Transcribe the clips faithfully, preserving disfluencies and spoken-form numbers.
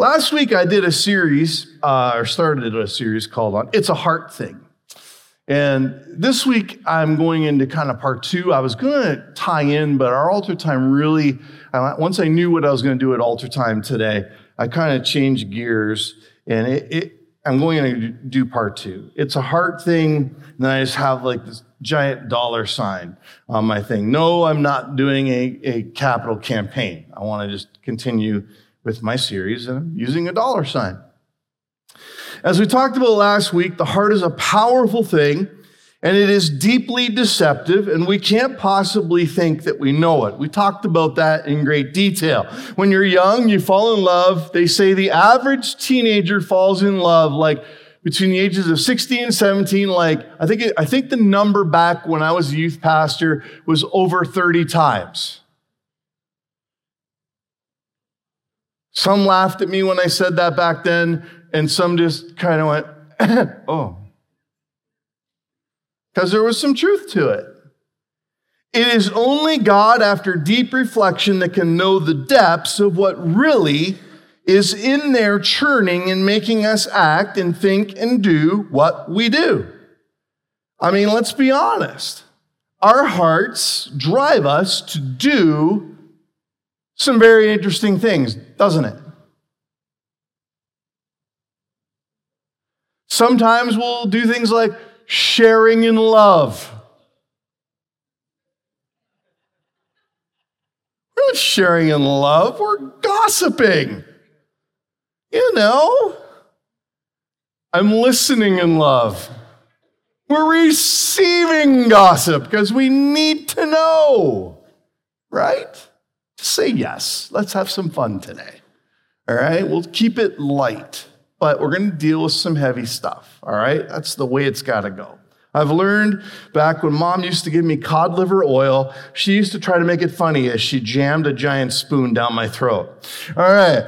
Last week I did a series, uh, or started a series called on It's a Heart Thing. And this week I'm going into kind of part two. I was going to tie in, but our altar time really, once I knew what I was going to do at altar time today, I kind of changed gears, and it, it, I'm going to do part two. It's a heart thing, and then I just have like this giant dollar sign on my thing. No, I'm not doing a, a capital campaign. I want to just continue with my series, and I'm using a dollar sign. As we talked about last week, the heart is a powerful thing, and it is deeply deceptive, and we can't possibly think that we know it. We talked about that in great detail. When you're young, you fall in love. They say the average teenager falls in love like between the ages of sixteen and seventeen, like I think it, I think the number back when I was a youth pastor was over thirty times. Some laughed at me when I said that back then, and some just kind of went, oh. Because there was some truth to it. It is only God, after deep reflection, that can know the depths of what really is in there churning and making us act and think and do what we do. I mean, let's be honest. Our hearts drive us to do some very interesting things, doesn't it? Sometimes we'll do things like sharing in love. We're not sharing in love, we're gossiping. You know, I'm listening in love. We're receiving gossip because we need to know, right? Say yes. Let's have some fun today. All right? We'll keep it light, but we're going to deal with some heavy stuff. All right? That's the way it's got to go. I've learned back when Mom used to give me cod liver oil, she used to try to make it funny as she jammed a giant spoon down my throat. All right.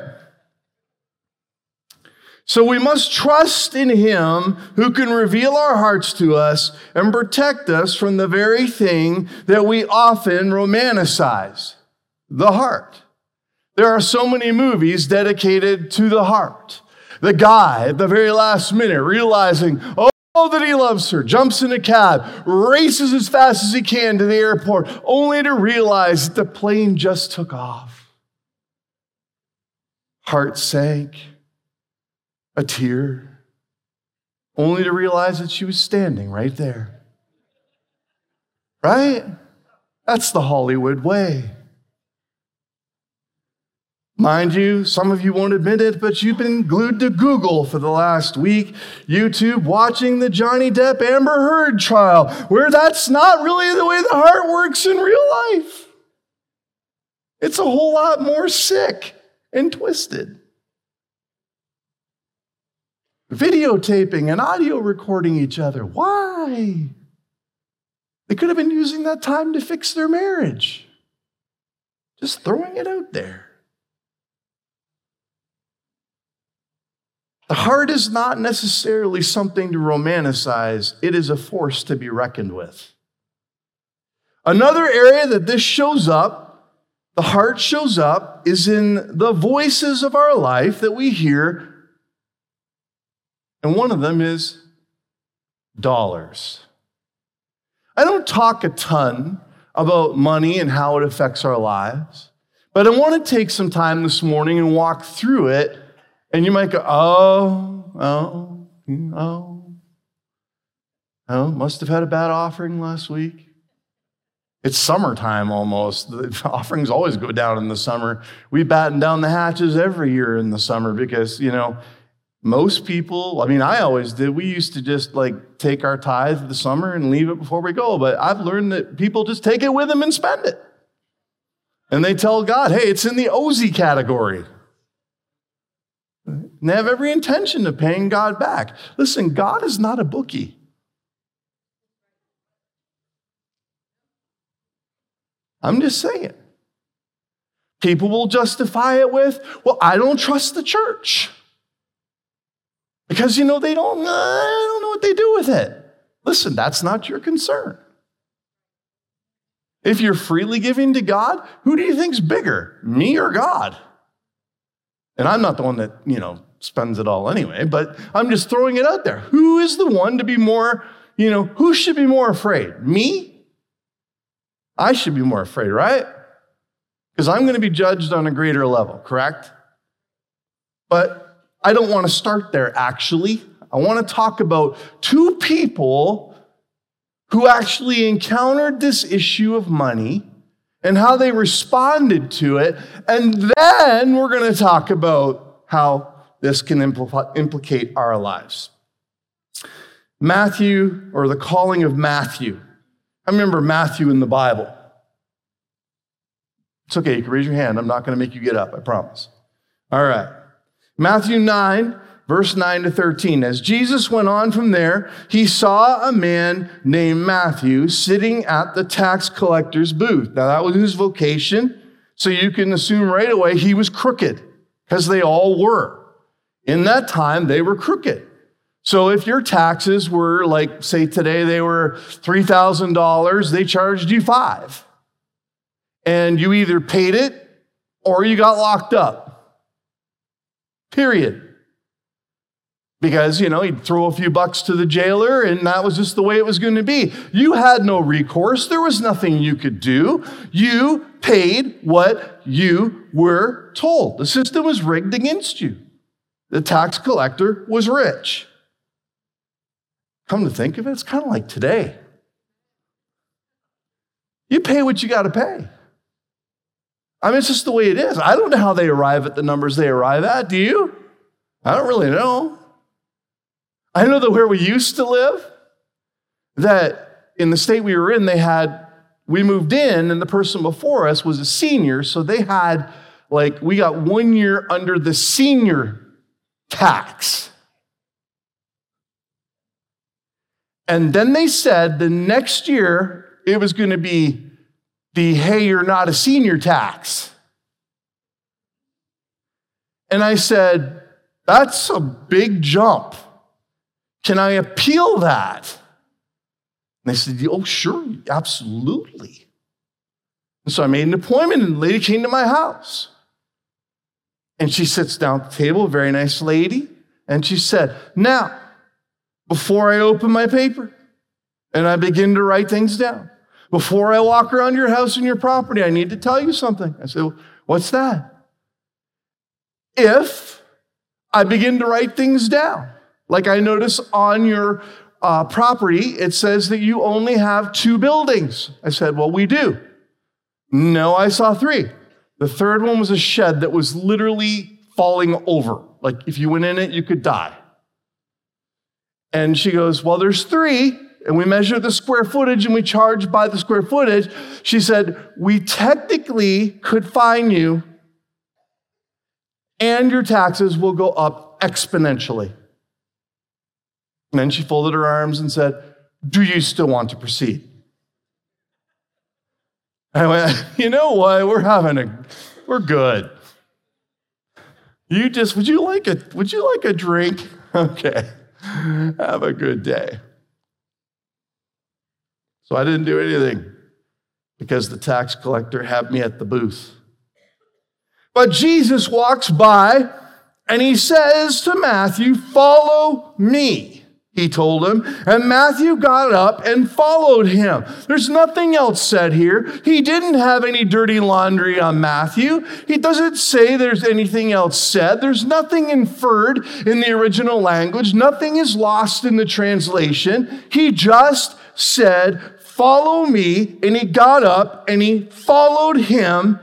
So we must trust in Him who can reveal our hearts to us and protect us from the very thing that we often romanticize. The heart. There are so many movies dedicated to the heart. The guy at the very last minute realizing, oh, that he loves her, jumps in a cab, races as fast as he can to the airport, only to realize that the plane just took off. Heart sank, a tear, only to realize that she was standing right there. Right? That's the Hollywood way. Mind you, some of you won't admit it, but you've been glued to Google for the last week, YouTube, watching the Johnny Depp Amber Heard trial, where that's not really the way the heart works in real life. It's a whole lot more sick and twisted. Videotaping and audio recording each other. Why? They could have been using that time to fix their marriage. Just throwing it out there. The heart is not necessarily something to romanticize. It is a force to be reckoned with. Another area that this shows up, the heart shows up, is in the voices of our life that we hear. And one of them is dollars. I don't talk a ton about money and how it affects our lives, but I want to take some time this morning and walk through it. And you might go, oh, oh, oh, oh, must have had a bad offering last week. It's summertime almost. The offerings always go down in the summer. We batten down the hatches every year in the summer because, you know, most people, I mean, I always did. We used to just like take our tithe the summer and leave it before we go. But I've learned that people just take it with them and spend it. And they tell God, hey, it's in the Ozy category. And they have every intention of paying God back. Listen, God is not a bookie. I'm just saying. People will justify it with, well, I don't trust the church. Because, you know, they don't, I don't know what they do with it. Listen, that's not your concern. If you're freely giving to God, who do you think's bigger, me or God? And I'm not the one that, you know, spends it all anyway, but I'm just throwing it out there. Who is the one to be more, you know, who should be more afraid? Me? I should be more afraid, right? Because I'm going to be judged on a greater level, correct? But I don't want to start there, actually. I want to talk about two people who actually encountered this issue of money and how they responded to it. And then we're going to talk about how this can impl- implicate our lives. Matthew, or the calling of Matthew. I remember Matthew in the Bible. It's okay, you can raise your hand. I'm not going to make you get up, I promise. All right. Matthew nine, verse nine to thirteen. As Jesus went on from there, he saw a man named Matthew sitting at the tax collector's booth. Now, that was his vocation. So you can assume right away he was crooked, because they all were. In that time, they were crooked. So if your taxes were, like, say today they were three thousand dollars, they charged you five. And you either paid it or you got locked up. Period. Because, you know, he'd throw a few bucks to the jailer, and that was just the way it was going to be. You had no recourse. There was nothing you could do. You paid what you were told. The system was rigged against you. The tax collector was rich. Come to think of it, it's kind of like today. You pay what you got to pay. I mean, it's just the way it is. I don't know how they arrive at the numbers they arrive at, do you? I don't really know. I know that where we used to live, that in the state we were in, they had, we moved in, and the person before us was a senior, so they had, like, we got one year under the senior tax. And then they said the next year, it was going to be the, hey, you're not a senior tax. And I said, that's a big jump. Can I appeal that? And they said, oh, sure, absolutely. And so I made an appointment, and the lady came to my house. And she sits down at the table, a very nice lady. And she said, now, before I open my paper, and I begin to write things down, before I walk around your house and your property, I need to tell you something. I said, well, what's that? If I begin to write things down, like I notice on your uh, property, it says that you only have two buildings. I said, well, we do. No, I saw three. The third one was a shed that was literally falling over. Like if you went in it, you could die. And she goes, well, there's three. And we measure the square footage and we charge by the square footage. She said, we technically could fine you and your taxes will go up exponentially. And then she folded her arms and said, do you still want to proceed? I went, you know what? We're having a, we're good. You just, would you like a, would you like a drink? Okay. Have a good day. So I didn't do anything because the tax collector had me at the booth. But Jesus walks by and he says to Matthew, follow me, he told him. And Matthew got up and followed him. There's nothing else said here. He didn't have any dirty laundry on Matthew. He doesn't say there's anything else said. There's nothing inferred in the original language. Nothing is lost in the translation. He just said, follow me, and he got up and he followed him,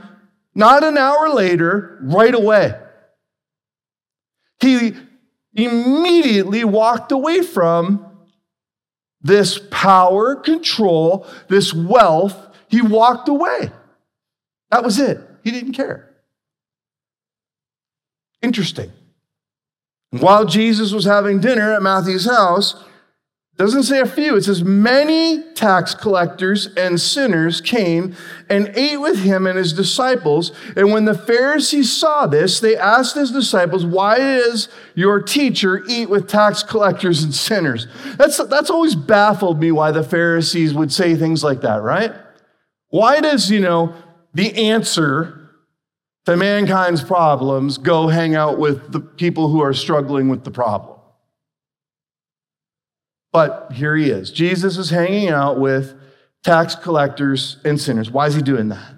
not an hour later, right away. He immediately walked away from this power, control, this wealth. He walked away. That was it. He didn't care. Interesting. While Jesus was having dinner at Matthew's house, doesn't say a few. It says, many tax collectors and sinners came and ate with him and his disciples. And when the Pharisees saw this, they asked his disciples, why does your teacher eat with tax collectors and sinners? That's, that's always baffled me why the Pharisees would say things like that, right? Why does, you know, the answer to mankind's problems, go hang out with the people who are struggling with the problem. But here he is. Jesus is hanging out with tax collectors and sinners. Why is he doing that?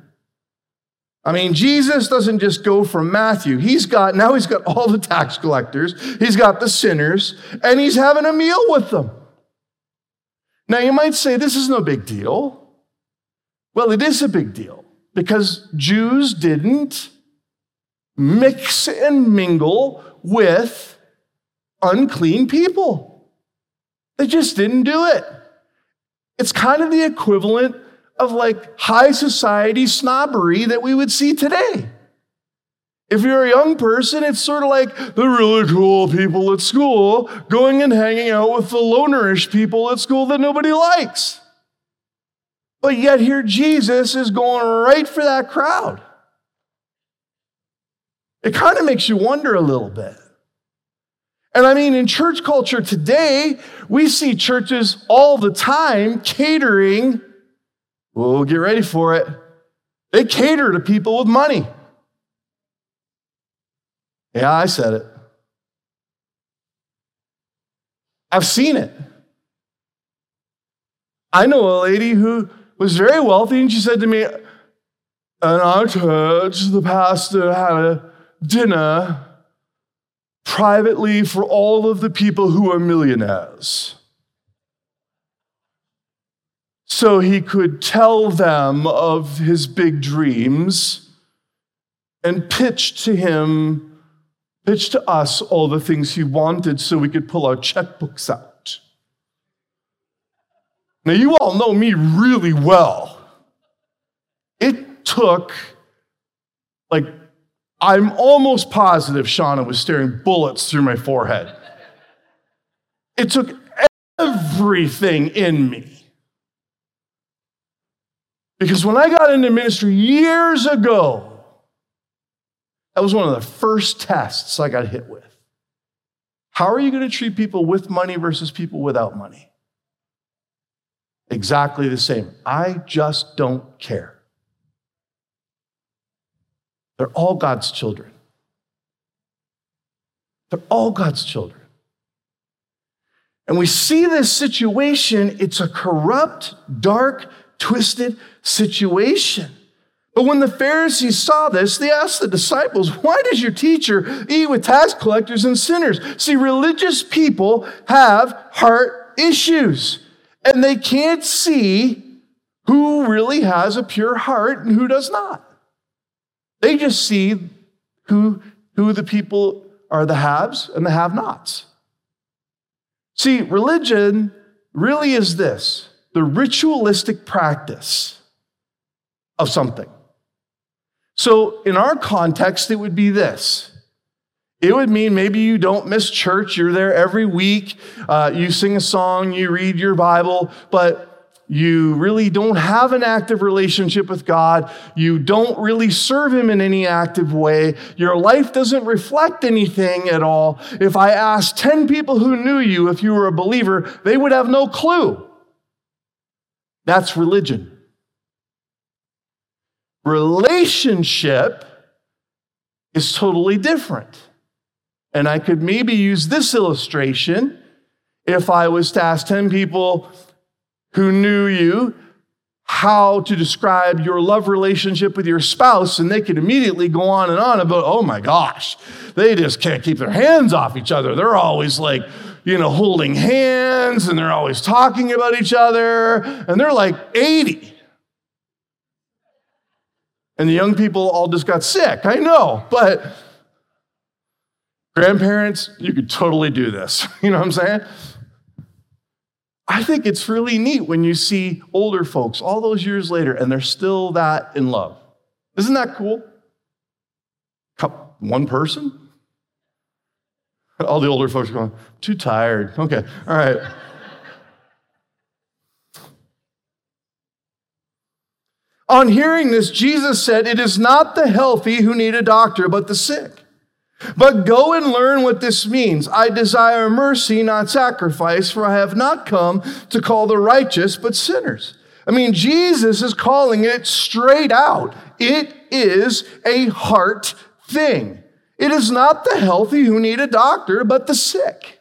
I mean, Jesus doesn't just go from Matthew. He's got, now he's got all the tax collectors. He's got the sinners, and he's having a meal with them. Now you might say, this is no big deal. Well, it is a big deal because Jews didn't mix and mingle with unclean people. They just didn't do it. It's kind of the equivalent of like high society snobbery that we would see today. If you're a young person, it's sort of like the really cool people at school going and hanging out with the lonerish people at school that nobody likes. But yet here Jesus is going right for that crowd. It kind of makes you wonder a little bit. And I mean, in church culture today, we see churches all the time catering, well, get ready for it, they cater to people with money. Yeah, I said it. I've seen it. I know a lady who was very wealthy, and she said to me, in our church, the pastor had a dinner privately for all of the people who are millionaires, so he could tell them of his big dreams and pitch to him pitch to us all the things he wanted so we could pull our checkbooks out. Now, you all know me really well. It took, like, I'm almost positive Shauna was staring bullets through my forehead. It took everything in me. Because when I got into ministry years ago, that was one of the first tests I got hit with. How are you going to treat people with money versus people without money? Exactly the same. I just don't care. They're all God's children. They're all God's children. And we see this situation. It's a corrupt, dark, twisted situation. But when the Pharisees saw this, they asked the disciples, why does your teacher eat with tax collectors and sinners? See, religious people have heart issues, and they can't see who really has a pure heart and who does not. They just see who, who the people are, the haves and the have-nots. See, religion really is this, the ritualistic practice of something. So in our context, it would be this. It would mean maybe you don't miss church. You're there every week. Uh, you sing a song. You read your Bible. But you really don't have an active relationship with God. You don't really serve him in any active way. Your life doesn't reflect anything at all. If I asked ten people who knew you if you were a believer, they would have no clue. That's religion. Relationship is totally different. And I could maybe use this illustration. If I was to ask ten people who knew you how to describe your love relationship with your spouse, and they could immediately go on and on about, oh my gosh, they just can't keep their hands off each other. They're always like, you know, holding hands, and they're always talking about each other, and they're like eighty. And the young people all just got sick. I know, but grandparents, you could totally do this. You know what I'm saying? I think it's really neat when you see older folks all those years later, and they're still that in love. Isn't that cool? One person? All the older folks are going, too tired. Okay, all right. On hearing this, Jesus said, it is not the healthy who need a doctor, but the sick. But go and learn what this means. I desire mercy, not sacrifice, for I have not come to call the righteous, but sinners. I mean, Jesus is calling it straight out. It is a heart thing. It is not the healthy who need a doctor, but the sick.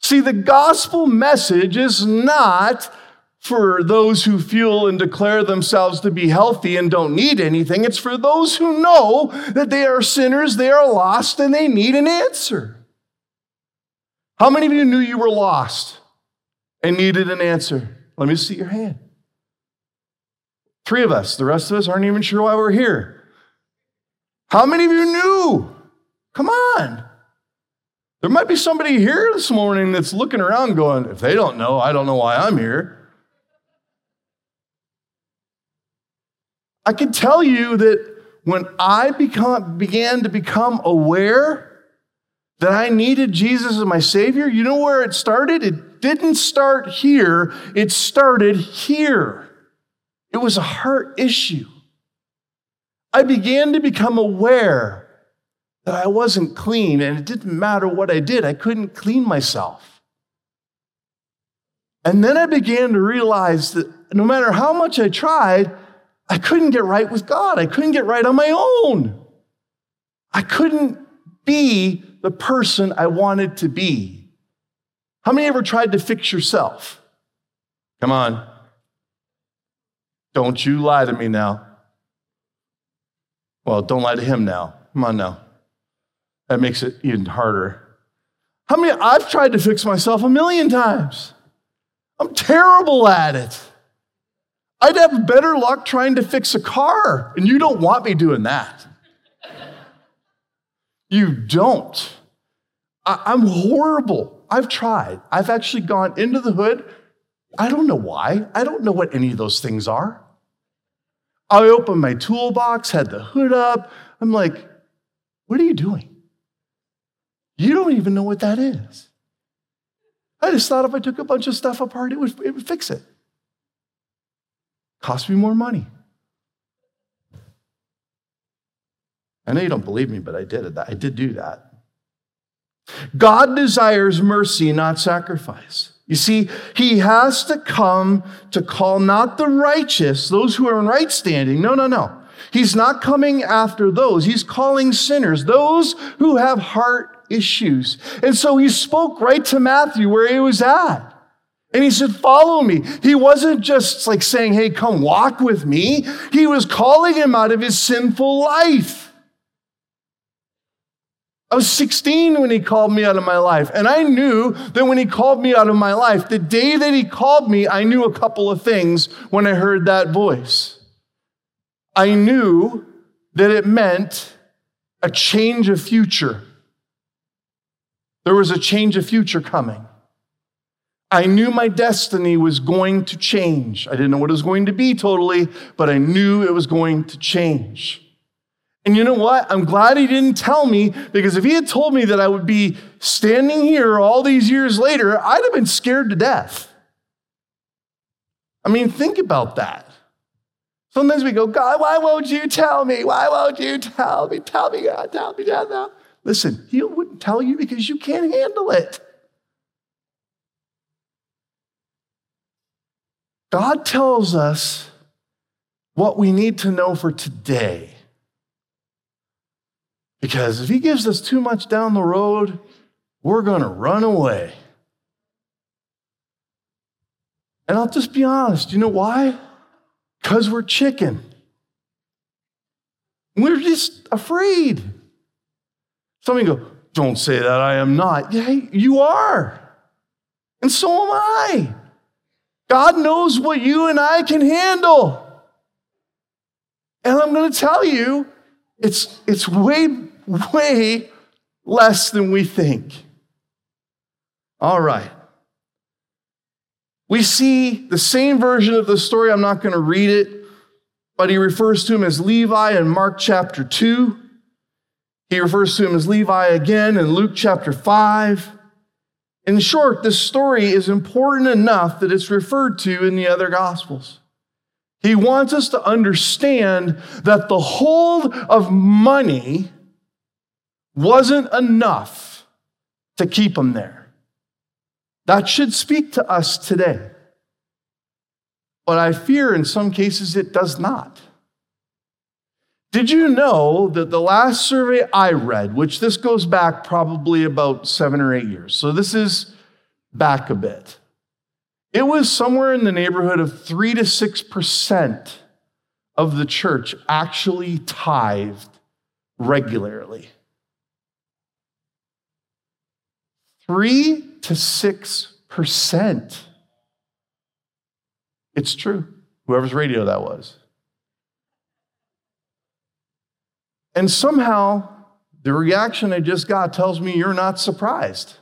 See, the gospel message is not for those who feel and declare themselves to be healthy and don't need anything. It's for those who know that they are sinners, they are lost, and they need an answer. How many of you knew you were lost and needed an answer? Let me see your hand. Three of us. The rest of us aren't even sure why we're here. How many of you knew? Come on. There might be somebody here this morning that's looking around going, if they don't know, I don't know why I'm here. I can tell you that when I become, began to become aware that I needed Jesus as my Savior, you know where it started? It didn't start here. It started here. It was a heart issue. I began to become aware that I wasn't clean, and it didn't matter what I did. I couldn't clean myself. And then I began to realize that no matter how much I tried, I couldn't get right with God. I couldn't get right on my own. I couldn't be the person I wanted to be. How many ever tried to fix yourself? Come on. Don't you lie to me now. Well, don't lie to him now. Come on now. That makes it even harder. How many, I've tried to fix myself a million times. I'm terrible at it. I'd have better luck trying to fix a car, and you don't want me doing that. You don't. I, I'm horrible. I've tried. I've actually gone into the hood. I don't know why. I don't know what any of those things are. I opened my toolbox, had the hood up. I'm like, what are you doing? You don't even know what that is. I just thought if I took a bunch of stuff apart, it would, it would fix it. Cost me more money. I know you don't believe me, but I did it. I did do that. God desires mercy, not sacrifice. You see, he has to come to call not the righteous, those who are in right standing. No, no, no. He's not coming after those. He's calling sinners, those who have heart issues. And so he spoke right to Matthew where he was at. And he said, follow me. He wasn't just like saying, hey, come walk with me. He was calling him out of his sinful life. I was sixteen when he called me out of my life. And I knew that when he called me out of my life, the day that he called me, I knew a couple of things when I heard that voice. I knew that it meant a change of future. There was a change of future coming. I knew my destiny was going to change. I didn't know what it was going to be totally, but I knew it was going to change. And you know what? I'm glad he didn't tell me, because if he had told me that I would be standing here all these years later, I'd have been scared to death. I mean, think about that. Sometimes we go, God, why won't you tell me? Why won't you tell me? Tell me, God, tell me, God, now. Listen, he wouldn't tell you because you can't handle it. God tells us what we need to know for today. Because if he gives us too much down the road, we're going to run away. And I'll just be honest. You know why? Because we're chicken. We're just afraid. Some of you go, don't say that, I am not. Yeah, you are. And so am I. God knows what you and I can handle. And I'm going to tell you, it's, it's way, way less than we think. All right. We see the same version of the story. I'm not going to read it, but he refers to him as Levi in Mark chapter two. He refers to him as Levi again in Luke chapter five. In short, this story is important enough that it's referred to in the other Gospels. He wants us to understand that the hold of money wasn't enough to keep him there. That should speak to us today. But I fear in some cases it does not. Did you know that the last survey I read, which this goes back probably about seven or eight years, so this is back a bit, it was somewhere in the neighborhood of three to six percent of the church actually tithed regularly. Three to six percent. It's true. Whoever's radio that was. And somehow, the reaction I just got tells me you're not surprised.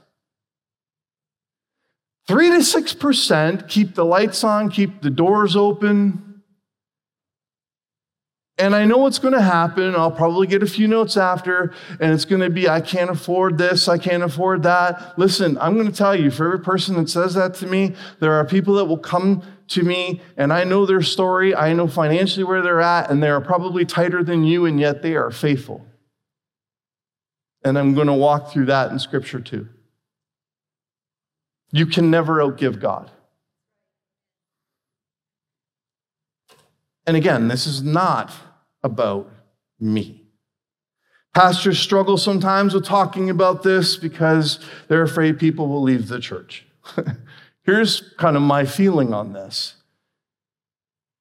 Three to six percent keep the lights on, keep the doors open. And I know what's going to happen. I'll probably get a few notes after, and it's going to be, I can't afford this, I can't afford that. Listen, I'm going to tell you, for every person that says that to me, there are people that will come to me, and I know their story, I know financially where they're at, and they are probably tighter than you, and yet they are faithful. And I'm going to walk through that in Scripture too. You can never outgive God. And again, this is not about me. Pastors struggle sometimes with talking about this because they're afraid people will leave the church. Here's kind of my feeling on this.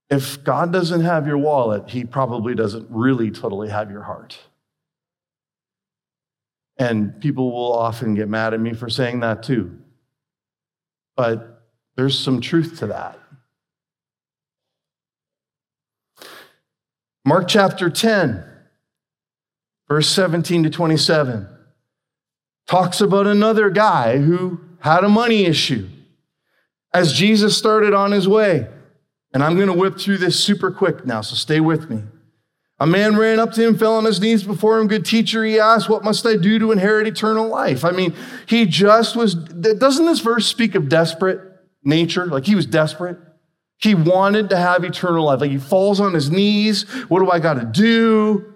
If God doesn't have your wallet, he probably doesn't really totally have your heart. And people will often get mad at me for saying that too. But there's some truth to that. Mark chapter ten, verse seventeen to twenty-seven, talks about another guy who had a money issue. As Jesus started on his way, and I'm going to whip through this super quick now, so stay with me. A man ran up to him, fell on his knees before him. Good teacher, he asked, what must I do to inherit eternal life? I mean, he just was, doesn't this verse speak of desperate nature? Like he was desperate. He wanted to have eternal life. Like he falls on his knees. What do I got to do?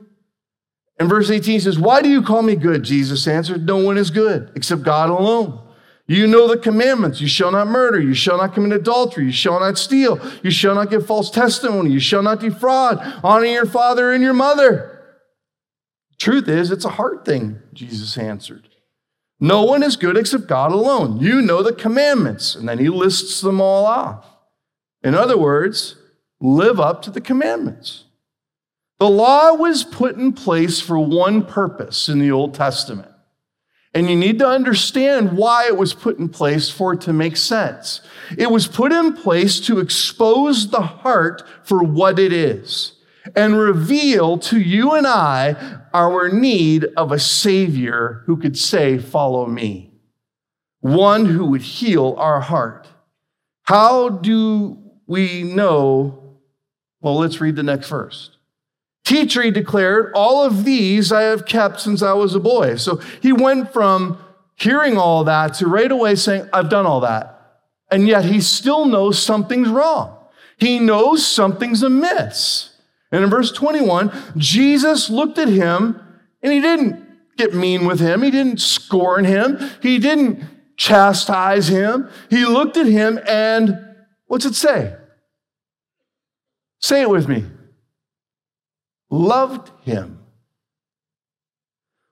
And verse eighteen says, why do you call me good? Jesus answered, no one is good except God alone. You know the commandments. You shall not murder. You shall not commit adultery. You shall not steal. You shall not give false testimony. You shall not defraud. Honor your father and your mother. Truth is, it's a hard thing, Jesus answered. No one is good except God alone. You know the commandments. And then he lists them all off. In other words, live up to the commandments. The law was put in place for one purpose in the Old Testament. And you need to understand why it was put in place for it to make sense. It was put in place to expose the heart for what it is and reveal to you and I our need of a Savior who could say, follow me. One who would heal our heart. How do we know? Well, let's read the next verse. Teacher, he declared, all of these I have kept since I was a boy. So he went from hearing all that to right away saying, I've done all that. And yet he still knows something's wrong. He knows something's amiss. And in verse twenty-one, Jesus looked at him and he didn't get mean with him. He didn't scorn him. He didn't chastise him. He looked at him and what's it say? Say it with me. Loved him.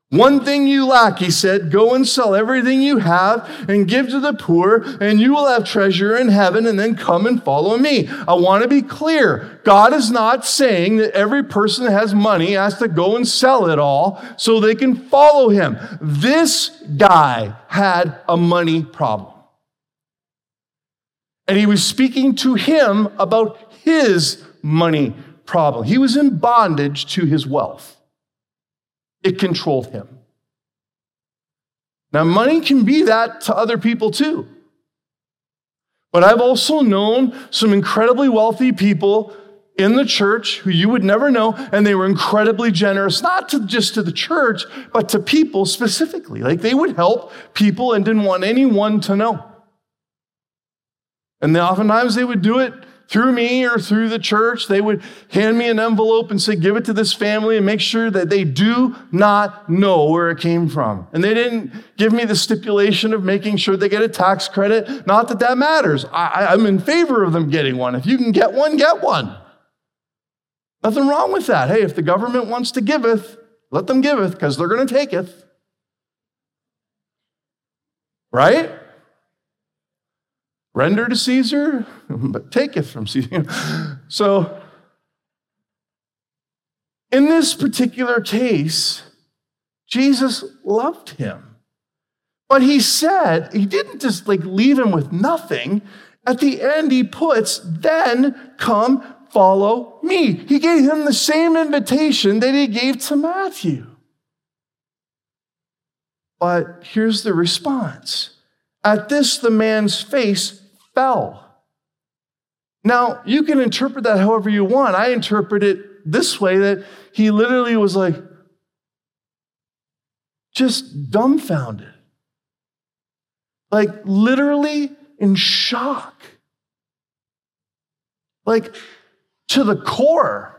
One thing you lack, he said, go and sell everything you have and give to the poor, and you will have treasure in heaven, and then come and follow me. I want to be clear. God is not saying that every person that has money has to go and sell it all so they can follow him. This guy had a money problem. And he was speaking to him about his money problem. Problem. He was in bondage to his wealth. It controlled him. Now, money can be that to other people too. But I've also known some incredibly wealthy people in the church who you would never know, and they were incredibly generous, not to just to the church, but to people specifically. Like they would help people and didn't want anyone to know. And then oftentimes they would do it through me or through the church. They would hand me an envelope and say, give it to this family and make sure that they do not know where it came from. And they didn't give me the stipulation of making sure they get a tax credit. Not that that matters. I, I'm in favor of them getting one. If you can get one, get one. Nothing wrong with that. Hey, if the government wants to giveth, let them giveth, because they're going to taketh. Right? Render to Caesar, but taketh from Caesar. So, in this particular case, Jesus loved him. But he said, he didn't just like leave him with nothing. At the end, he puts, then come follow me. He gave him the same invitation that he gave to Matthew. But here's the response. At this, the man's face fell. Now, you can interpret that however you want. I interpret it this way, that he literally was like, just dumbfounded. Like, literally in shock. Like, to the core.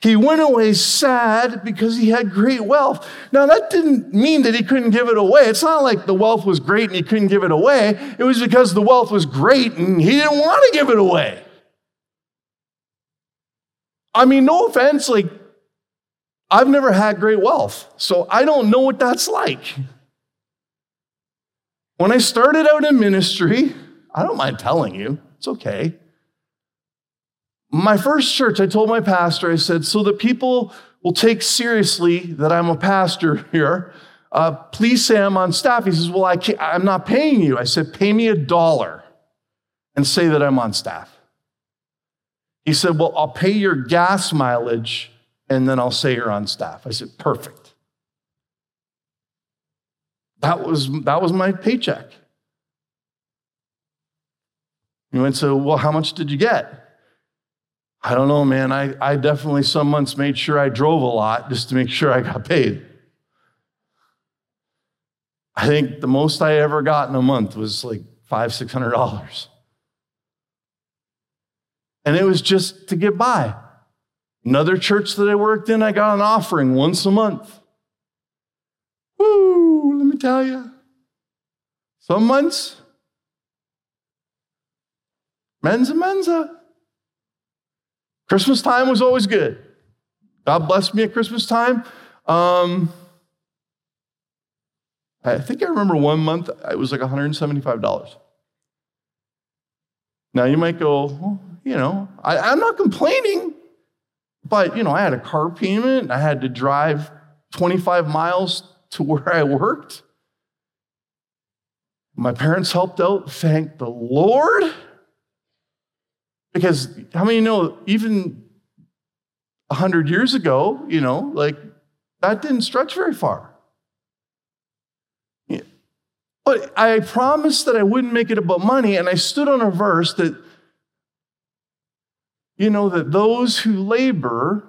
He went away sad because he had great wealth. Now, that didn't mean that he couldn't give it away. It's not like the wealth was great and he couldn't give it away. It was because the wealth was great and he didn't want to give it away. I mean, no offense, like, I've never had great wealth, so I don't know what that's like. When I started out in ministry, I don't mind telling you, it's okay. My first church, I told my pastor, I said, so that people will take seriously that I'm a pastor here, uh, please say I'm on staff. He says, well, I can't, I'm not paying you. I said, pay me a dollar and say that I'm on staff. He said, well, I'll pay your gas mileage and then I'll say you're on staff. I said, perfect. That was, that was my paycheck. He went, so, well, how much did you get? I don't know, man. I, I definitely some months made sure I drove a lot just to make sure I got paid. I think the most I ever got in a month was like five, six hundred dollars. And it was just to get by. Another church that I worked in, I got an offering once a month. Woo, let me tell you. Some months, menza menza. Christmas time was always good. God blessed me at Christmas time. Um, I think I remember one month, it was like one hundred seventy-five dollars. Now you might go, well, you know, I, I'm not complaining, but, you know, I had a car payment and I had to drive twenty-five miles to where I worked. My parents helped out, thank the Lord. Because how many know, even one hundred years ago, you know, like, that didn't stretch very far. Yeah. But I promised that I wouldn't make it about money, and I stood on a verse that, you know, that those who labor,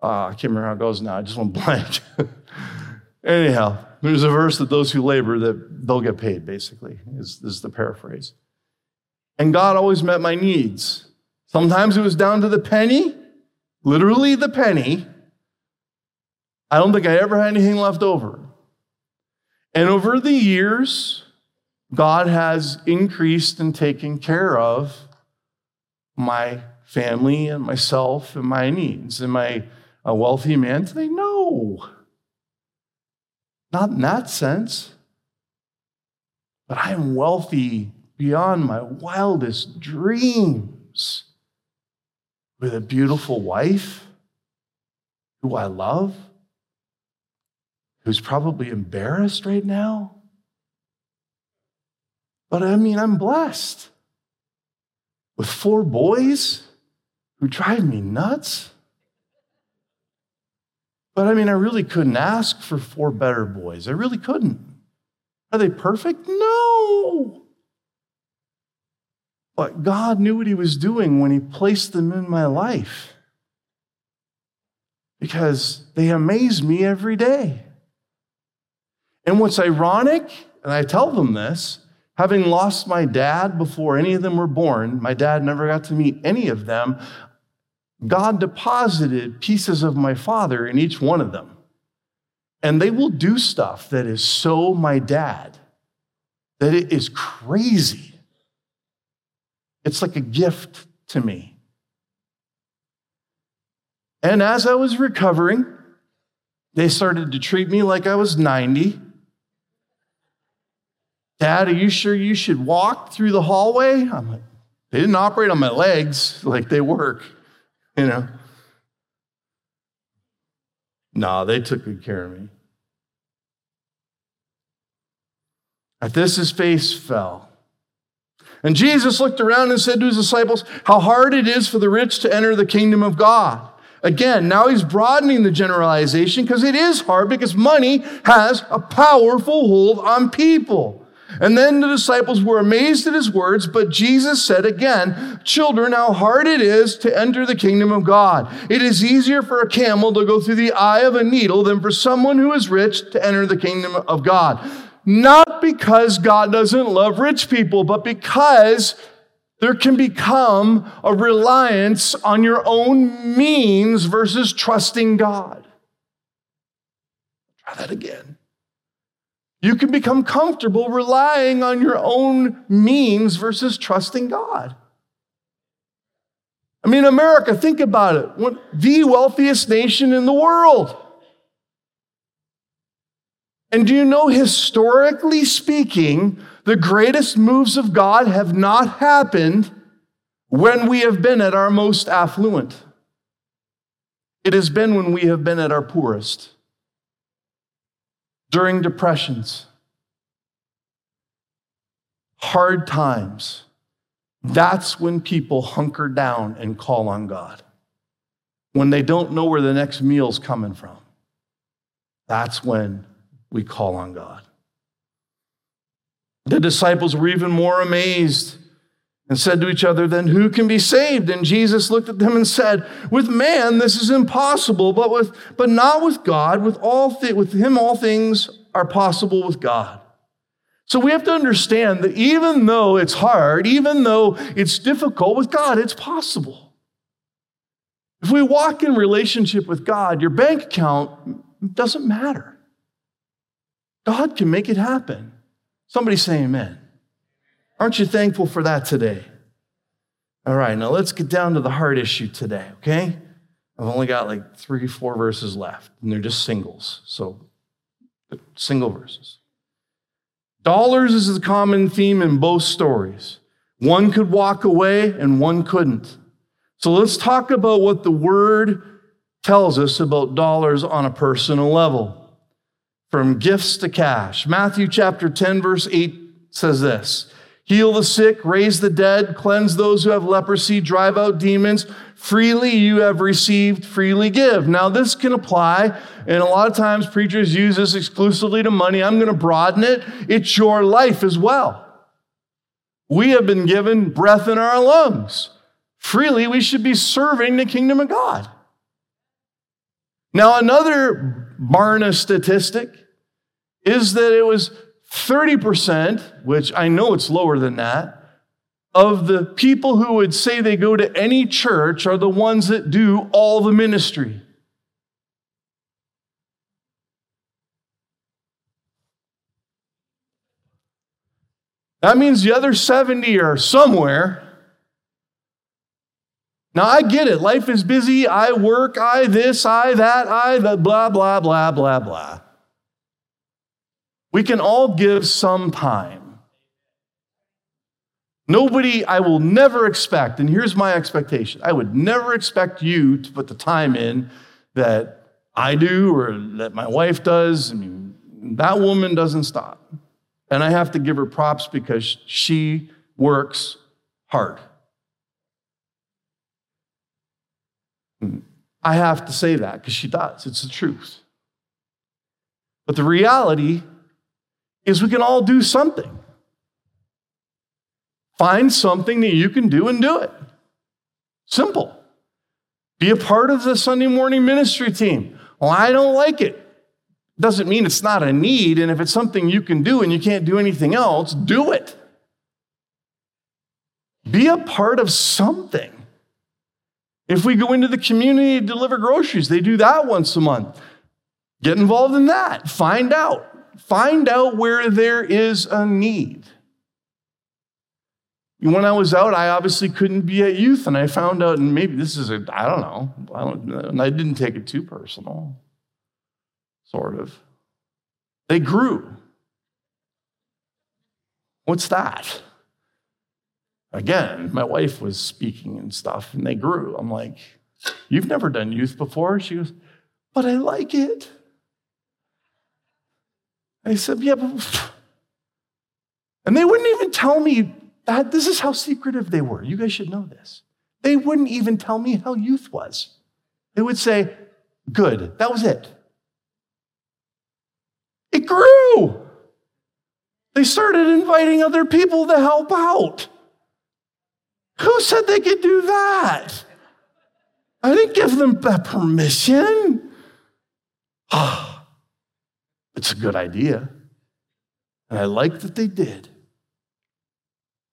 uh, I can't remember how it goes now, I just went blank. Anyhow, there's a verse that those who labor, that they'll get paid, basically, is, is the paraphrase. And God always met my needs. Sometimes it was down to the penny, literally the penny. I don't think I ever had anything left over. And over the years, God has increased and taken care of my family and myself and my needs. Am I a wealthy man today? No. Not in that sense. But I am wealthy beyond my wildest dreams, with a beautiful wife who I love, who's probably embarrassed right now. But I mean, I'm blessed with four boys who drive me nuts. But I mean, I really couldn't ask for four better boys. I really couldn't. Are they perfect? No. But God knew what he was doing when he placed them in my life, because they amaze me every day. And what's ironic, and I tell them this, having lost my dad before any of them were born, my dad never got to meet any of them, God deposited pieces of my father in each one of them. And they will do stuff that is so my dad that it is crazy. It's like a gift to me. And as I was recovering, they started to treat me like I was ninety. Dad, are you sure you should walk through the hallway? I'm like, they didn't operate on my legs like they work, you know. No, they took good care of me. At this, his face fell. And Jesus looked around and said to his disciples, how hard it is for the rich to enter the kingdom of God. Again, now he's broadening the generalization because it is hard because money has a powerful hold on people. And then the disciples were amazed at his words, but Jesus said again, children, how hard it is to enter the kingdom of God. It is easier for a camel to go through the eye of a needle than for someone who is rich to enter the kingdom of God. Not because God doesn't love rich people, but because there can become a reliance on your own means versus trusting God. Try that again. You can become comfortable relying on your own means versus trusting God. I mean, America, think about it. One, the wealthiest nation in the world. And do you know, historically speaking, the greatest moves of God have not happened when we have been at our most affluent. It has been when we have been at our poorest. During depressions, hard times, that's when people hunker down and call on God. When they don't know where the next meal's coming from, that's when we call on God. The disciples were even more amazed and said to each other, then who can be saved? And Jesus looked at them and said, with man this is impossible, but with but not with God. With all th- with him all things are possible with God. So we have to understand that even though it's hard, even though it's difficult, with God it's possible. If we walk in relationship with God, your bank account doesn't matter. God can make it happen. Somebody say amen. Aren't you thankful for that today? All right, now let's get down to the heart issue today, okay? I've only got like three, four verses left, and they're just singles, so single verses. Dollars is the common theme in both stories. One could walk away and one couldn't. So let's talk about what the Word tells us about dollars on a personal level, from gifts to cash. Matthew chapter ten, verse eight says this, heal the sick, raise the dead, cleanse those who have leprosy, drive out demons. Freely you have received, freely give. Now this can apply, and a lot of times preachers use this exclusively to money. I'm going to broaden it. It's your life as well. We have been given breath in our lungs. Freely we should be serving the kingdom of God. Now another Barna statistic is that it was thirty percent, which I know it's lower than that, of the people who would say they go to any church are the ones that do all the ministry. That means the other seventy are somewhere. Now, I get it. Life is busy. I work. I this, I that, I the blah, blah, blah, blah, blah. We can all give some time. Nobody, I will never expect, and here's my expectation, I would never expect you to put the time in that I do or that my wife does. I mean, that woman doesn't stop. And I have to give her props because she works hard. I have to say that because she does. It's the truth. But the reality is we can all do something. Find something that you can do and do it. Simple. Be a part of the Sunday morning ministry team. Well, I don't like it. Doesn't mean it's not a need, and if it's something you can do and you can't do anything else, do it. Be a part of something. If we go into the community to deliver groceries, they do that once a month. Get involved in that. Find out. Find out where there is a need. When I was out, I obviously couldn't be at youth, and I found out, and maybe this is a, I don't know, I don't, and I didn't take it too personal, sort of. They grew. What's that? Again, my wife was speaking and stuff, and they grew. I'm like, you've never done youth before? She goes, but I like it. I said, yeah, but... And they wouldn't even tell me that. This is how secretive they were. You guys should know this. They wouldn't even tell me how youth was. They would say, good. That was it. It grew. They started inviting other people to help out. Who said they could do that? I didn't give them that permission. Ah, it's a good idea. And I like that they did.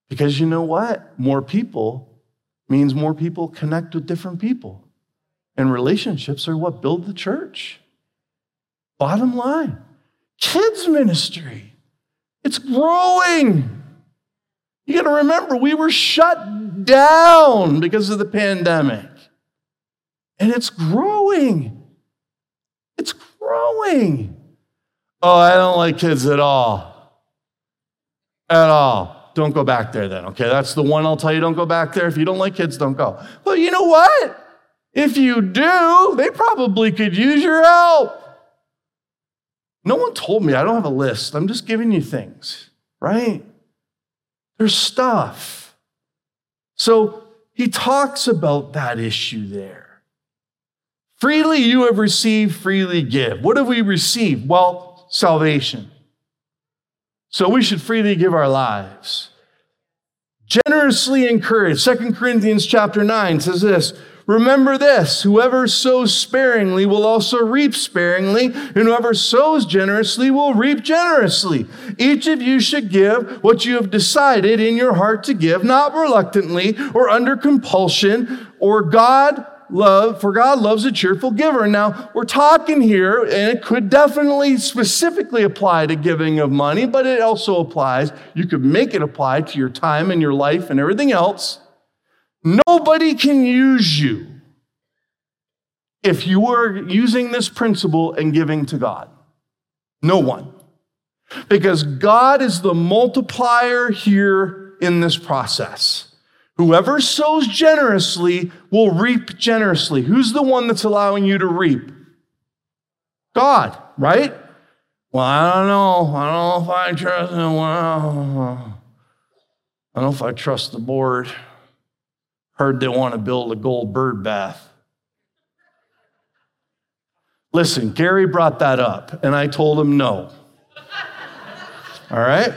Because you know what? More people means more people connect with different people. And relationships are what build the church. Bottom line, kids ministry, it's growing. You got to remember, we were shut down because of the pandemic. And it's growing. It's growing. Oh, I don't like kids at all. At all. Don't go back there then, okay? That's the one I'll tell you, don't go back there. If you don't like kids, don't go. Well, you know what? If you do, they probably could use your help. No one told me. I don't have a list. I'm just giving you things, right? There's stuff. So he talks about that issue there. Freely you have received, freely give. What have we received? Well, salvation. So we should freely give our lives. Generously encourage. Second Corinthians chapter nine says this, remember this, whoever sows sparingly will also reap sparingly, and whoever sows generously will reap generously. Each of you should give what you have decided in your heart to give, not reluctantly or under compulsion, or God love, for God loves a cheerful giver. Now, we're talking here, and it could definitely specifically apply to giving of money, but it also applies, you could make it apply to your time and your life and everything else. Nobody can use you if you are using this principle and giving to God. No one. Because God is the multiplier here in this process. Whoever sows generously will reap generously. Who's the one that's allowing you to reap? God, right? Well, I don't know. I don't know if I trust well, I don't know if I trust the board. Heard they want to build a gold bird bath. Listen, Gary brought that up, and I told him no. All right?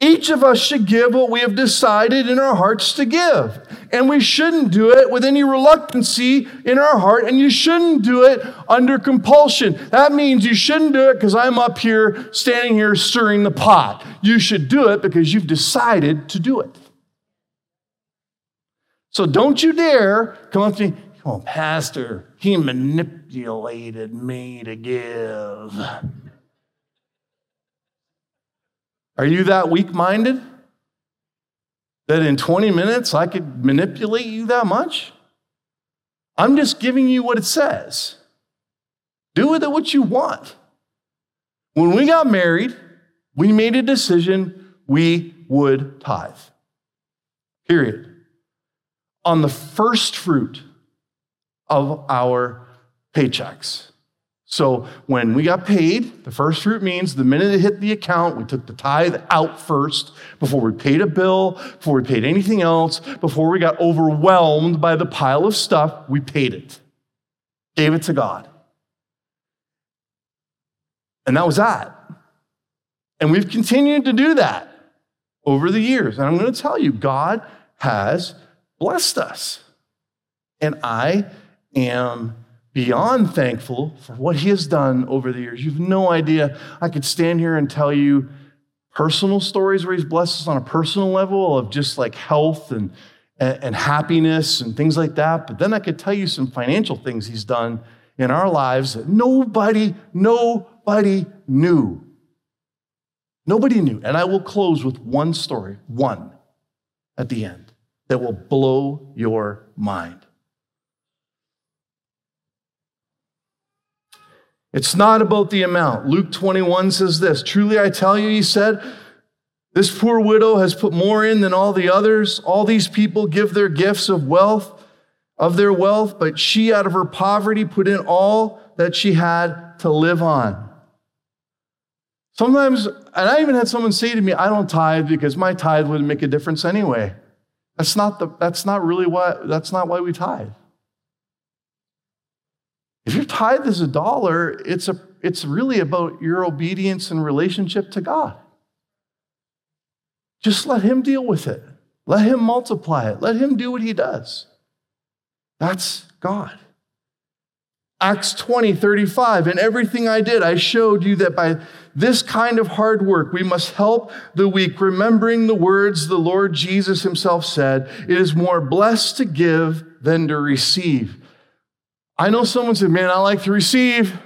Each of us should give what we have decided in our hearts to give. And we shouldn't do it with any reluctancy in our heart. And you shouldn't do it under compulsion. That means you shouldn't do it because I'm up here, standing here, stirring the pot. You should do it because you've decided to do it. So don't you dare come up to me, come on, Pastor, he manipulated me to give. Are you that weak-minded that in twenty minutes I could manipulate you that much? I'm just giving you what it says. Do with it what you want. When we got married, we made a decision we would tithe. Period. On the first fruit of our paychecks. So when we got paid, the first fruit means the minute it hit the account, we took the tithe out first before we paid a bill, before we paid anything else, before we got overwhelmed by the pile of stuff, we paid it, gave it to God. And that was that. And we've continued to do that over the years. And I'm going to tell you, God has blessed us. And I am beyond thankful for what he has done over the years. You've no idea. I could stand here and tell you personal stories where he's blessed us on a personal level of just like health and, and, and happiness and things like that. But then I could tell you some financial things he's done in our lives that nobody, nobody knew. Nobody knew. And I will close with one story, one at the end, that will blow your mind. It's not about the amount. Luke twenty-one says this, "Truly I tell you," he said, "this poor widow has put more in than all the others. All these people give their gifts of wealth, of their wealth, but she out of her poverty put in all that she had to live on." Sometimes, and I even had someone say to me, "I don't tithe because my tithe wouldn't make a difference anyway." That's not the, that's not really why, that's not why we tithe. If your tithe is a dollar, it's a it's really about your obedience and relationship to God. Just let him deal with it. Let him multiply it. Let him do what he does. That's God. Acts twenty, thirty-five, "In everything I did, I showed you that by this kind of hard work, we must help the weak, remembering the words the Lord Jesus himself said, 'It is more blessed to give than to receive.'" I know someone said, "Man, I like to receive."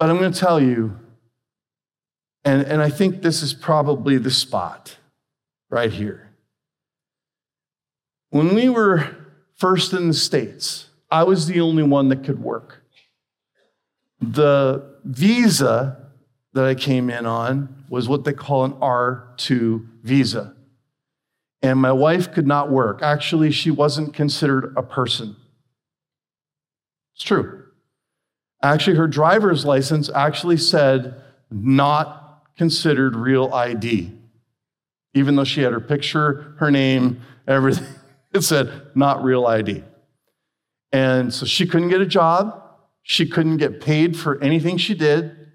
But I'm going to tell you, and, and I think this is probably the spot right here. When we were first in the States, I was the only one that could work. The visa that I came in on was what they call an R two visa. And my wife could not work. Actually, she wasn't considered a person. It's true. Actually, her driver's license actually said not considered real I D. Even though she had her picture, her name, everything, it said not real I D. And so she couldn't get a job. She couldn't get paid for anything she did.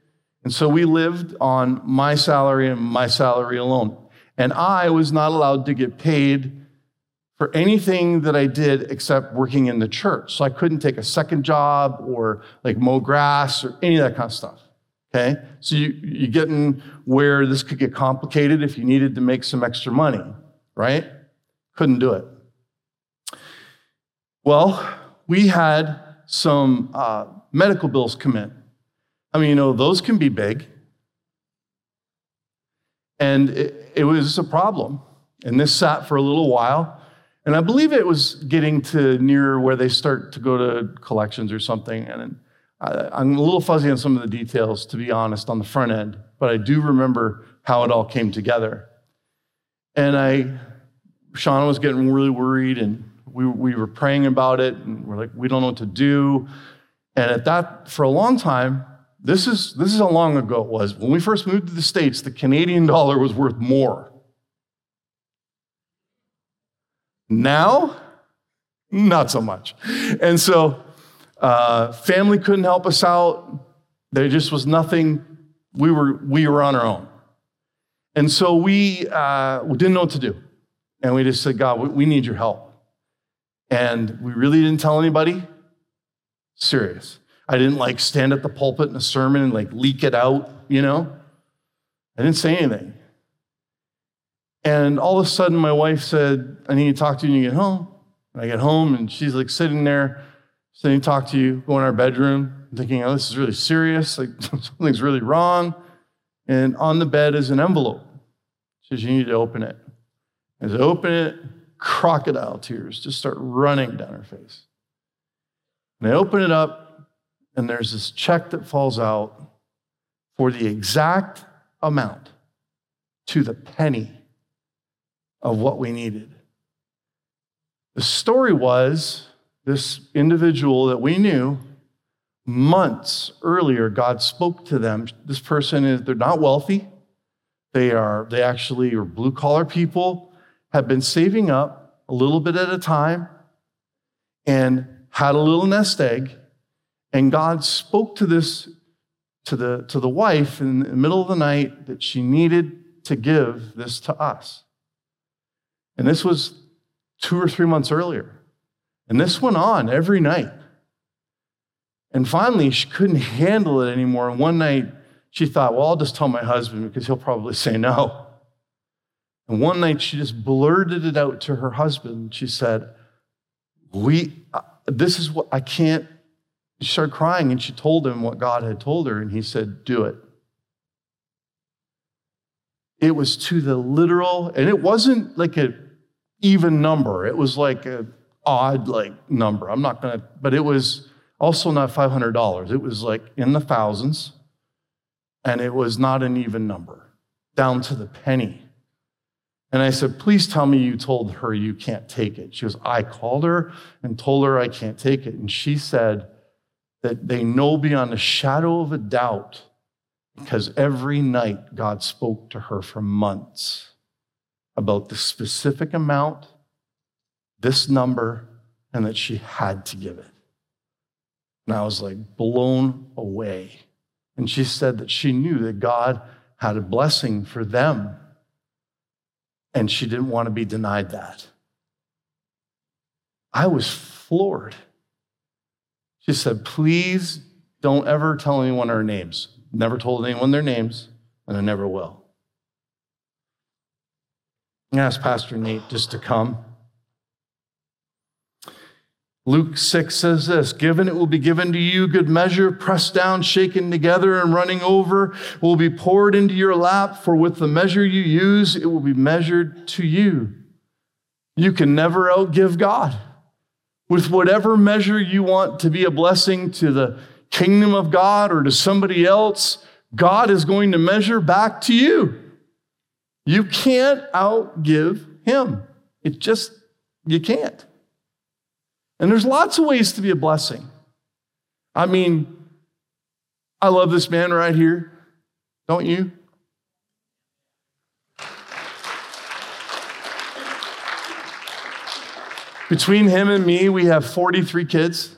And so we lived on my salary and my salary alone. And I was not allowed to get paid for anything that I did except working in the church. So I couldn't take a second job or like mow grass or any of that kind of stuff, okay? So you, you're getting where this could get complicated if you needed to make some extra money, right? Couldn't do it. Well, we had some uh, medical bills come in. I mean, you know, those can be big. And it, it was a problem. And this sat for a little while. And I believe it was getting to near where they start to go to collections or something. And I, I'm a little fuzzy on some of the details, to be honest, on the front end. But I do remember how it all came together. And I, Shauna was getting really worried, and we we were praying about it. And we're like, we don't know what to do. And at that, for a long time, this is this is how long ago it was. When we first moved to the States, the Canadian dollar was worth more. Now, not so much. And so uh, family couldn't help us out. There just was nothing. We were we were on our own. And so we, uh, we didn't know what to do. And we just said, "God, we, we need your help." And we really didn't tell anybody. Serious. I didn't like stand at the pulpit in a sermon and like leak it out, you know. I didn't say anything. And all of a sudden, my wife said, "I need to talk to you when you get home." And I get home, and she's like sitting there, saying, "Talk to you," go in our bedroom, thinking, "Oh, this is really serious. Like something's really wrong." And on the bed is an envelope. She says, "You need to open it." As I open it, crocodile tears just start running down her face. And I open it up, and there's this check that falls out for the exact amount to the penny of what we needed. The story was, this individual that we knew, months earlier, God spoke to them. This person is, they're not wealthy. They are, they actually are blue collar people, have been saving up a little bit at a time and had a little nest egg. And God spoke to this, to the, to the wife in the middle of the night that she needed to give this to us. And this was two or three months earlier. And this went on every night. And finally, she couldn't handle it anymore. And one night, she thought, "Well, I'll just tell my husband because he'll probably say no." And one night, she just blurted it out to her husband. She said, "We, this is what I can't." She started crying, and she told him what God had told her. And he said, "Do it." It was to the literal, and it wasn't like an even number. It was like an odd like number. I'm not going to, but it was also not five hundred dollars. It was like in the thousands, and it was not an even number, down to the penny. And I said, please tell me you told her you can't take it. She goes, I called her and told her I can't take it. And she said that they know beyond a shadow of a doubt because every night God spoke to her for months about the specific amount, this number, and that she had to give it. And I was like blown away. And she said that she knew that God had a blessing for them, and she didn't want to be denied that. I was floored. She said, please don't ever tell anyone our names. Never told anyone their names, and I never will. I asked Pastor Nate just to come. Luke six says this, given it will be given to you, good measure, pressed down, shaken together, and running over, will be poured into your lap, for with the measure you use, it will be measured to you. You can never outgive God. With whatever measure you want to be a blessing to the kingdom of God or to somebody else, God is going to measure back to you. You can't outgive him. It just, you can't. And there's lots of ways to be a blessing. I mean, I love this man right here. Don't you? Between him and me, we have forty-three kids.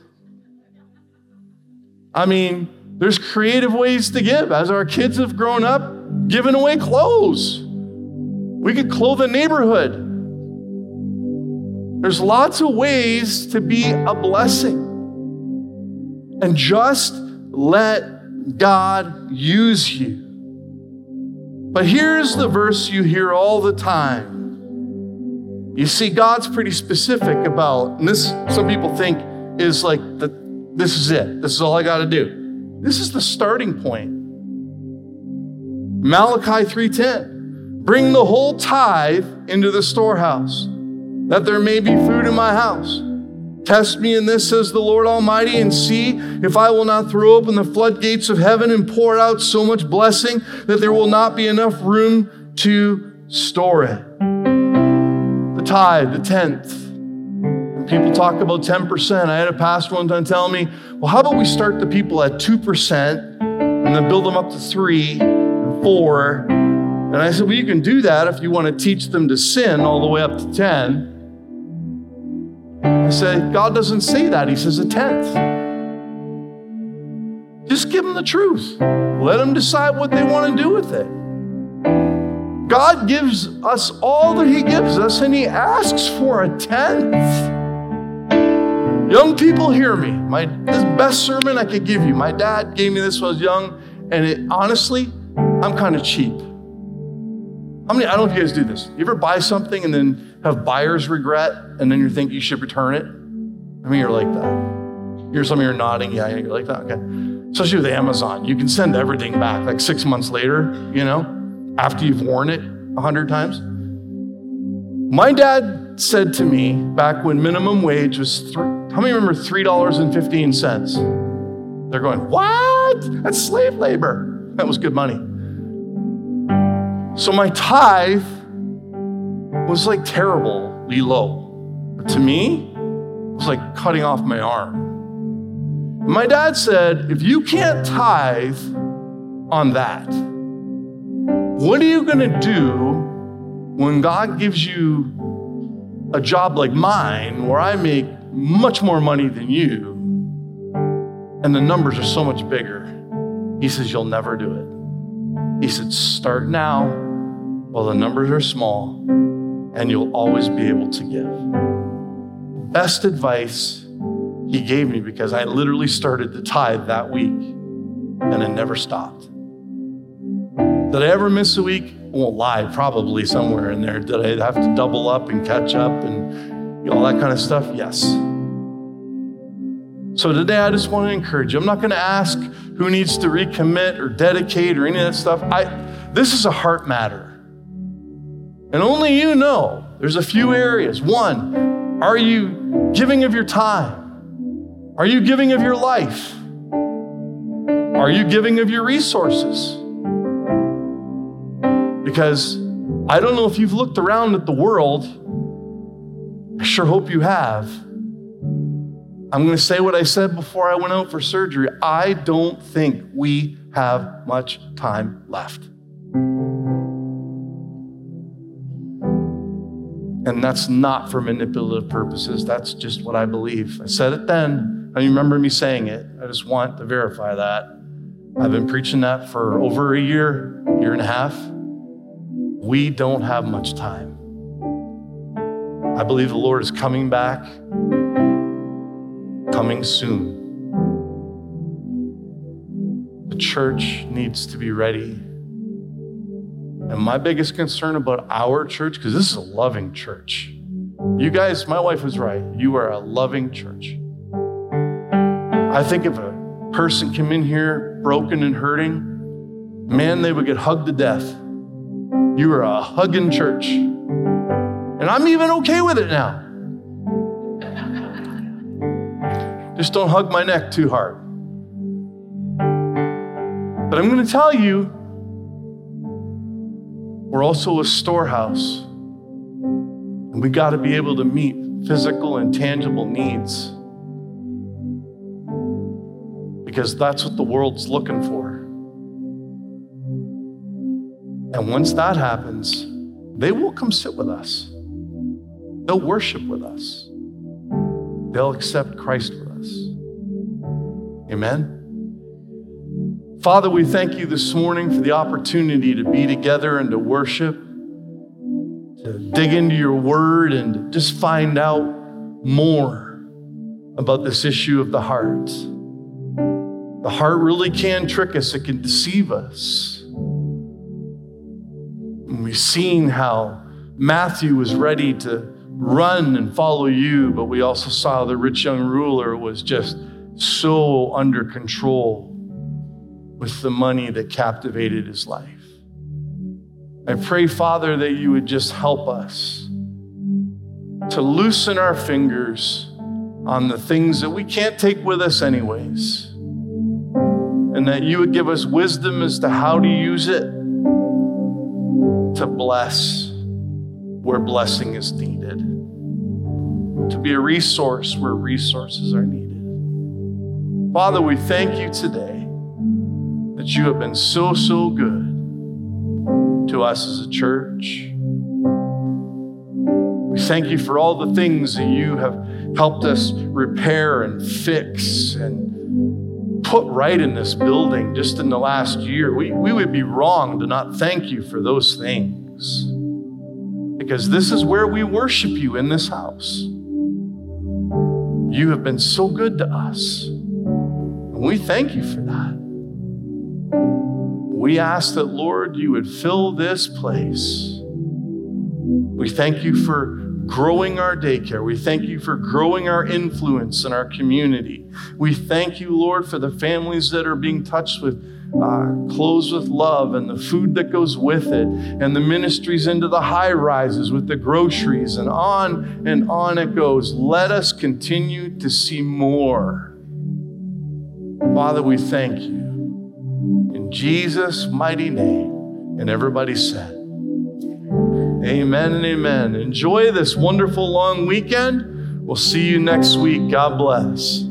I mean, there's creative ways to give. As our kids have grown up, giving away clothes. We could clothe a neighborhood. There's lots of ways to be a blessing. And just let God use you. But here's the verse you hear all the time. You see, God's pretty specific about, and this some people think is like, the, this is it. This is all I got to do. This is the starting point. Malachi three ten. Bring the whole tithe into the storehouse, that there may be food in my house. Test me in this, says the Lord Almighty, and see if I will not throw open the floodgates of heaven and pour out so much blessing that there will not be enough room to store it. The tithe, the tenth. When people talk about ten percent. I had a pastor one time tell me, well, how about we start the people at two percent and then build them up to three, four. And I said, well, you can do that if you want to teach them to sin all the way up to ten. I said, God doesn't say that. He says a tenth. Just give them the truth. Let them decide what they want to do with it. God gives us all that he gives us, and he asks for a tenth. Young people, hear me. My, this is the best sermon I could give you. My dad gave me this when I was young, and it, honestly, I'm kind of cheap. How many, I don't know if you guys do this. You ever buy something and then have buyer's regret, and then you think you should return it? I mean, you're like that. You're some of you are nodding. Yeah, you're like that. Okay. Especially with Amazon. You can send everything back like six months later, you know, after you've worn it a hundred times. My dad said to me back when minimum wage was three, how many remember three dollars and fifteen cents? They're going, what? That's slave labor. That was good money. So my tithe was like terribly low. But to me, it was like cutting off my arm. And my dad said, if you can't tithe on that, what are you going to do when God gives you a job like mine where I make much more money than you and the numbers are so much bigger? He says, you'll never do it. He said, start now. Well, the numbers are small, and you'll always be able to give. Best advice he gave me, because I literally started the tithe that week, and it never stopped. Did I ever miss a week? I won't lie, probably somewhere in there. Did I have to double up and catch up and all that kind of stuff? Yes. So today, I just want to encourage you. I'm not going to ask who needs to recommit or dedicate or any of that stuff. I, this is a heart matter. And only you know, there's a few areas. One, are you giving of your time? Are you giving of your life? Are you giving of your resources? Because I don't know if you've looked around at the world. I sure hope you have. I'm going to say what I said before I went out for surgery. I don't think we have much time left. And that's not for manipulative purposes. That's just what I believe. I said it then. I remember me saying it. I just want to verify that. I've been preaching that for over a year, year and a half. We don't have much time. I believe the Lord is coming back, coming soon. The church needs to be ready. And my biggest concern about our church, because this is a loving church. You guys, my wife was right. You are a loving church. I think if a person came in here broken and hurting, man, they would get hugged to death. You are a hugging church. And I'm even okay with it now. Just don't hug my neck too hard. But I'm going to tell you, we're also a storehouse. And we got to be able to meet physical and tangible needs. Because that's what the world's looking for. And once that happens, they will come sit with us. They'll worship with us. They'll accept Christ with us. Amen? Father, we thank you this morning for the opportunity to be together and to worship, to dig into your word and to just find out more about this issue of the heart. The heart really can trick us. It can deceive us. And we've seen how Matthew was ready to run and follow you, but we also saw the rich young ruler was just so under control with the money that captivated his life. I pray, Father, that you would just help us to loosen our fingers on the things that we can't take with us anyways, and that you would give us wisdom as to how to use it to bless where blessing is needed, to be a resource where resources are needed. Father, we thank you today that you have been so, so good to us as a church. We thank you for all the things that you have helped us repair and fix and put right in this building just in the last year. We, we would be wrong to not thank you for those things. Because this is where we worship you, in this house. You have been so good to us. And we thank you for that. We ask that, Lord, you would fill this place. We thank you for growing our daycare. We thank you for growing our influence in our community. We thank you, Lord, for the families that are being touched with Uh, clothes with love, and the food that goes with it, and the ministries into the high rises with the groceries, and on and on it goes. Let us continue to see more. Father, we thank you. In Jesus' mighty name. And everybody said, amen and amen. Enjoy this wonderful long weekend. We'll see you next week. God bless.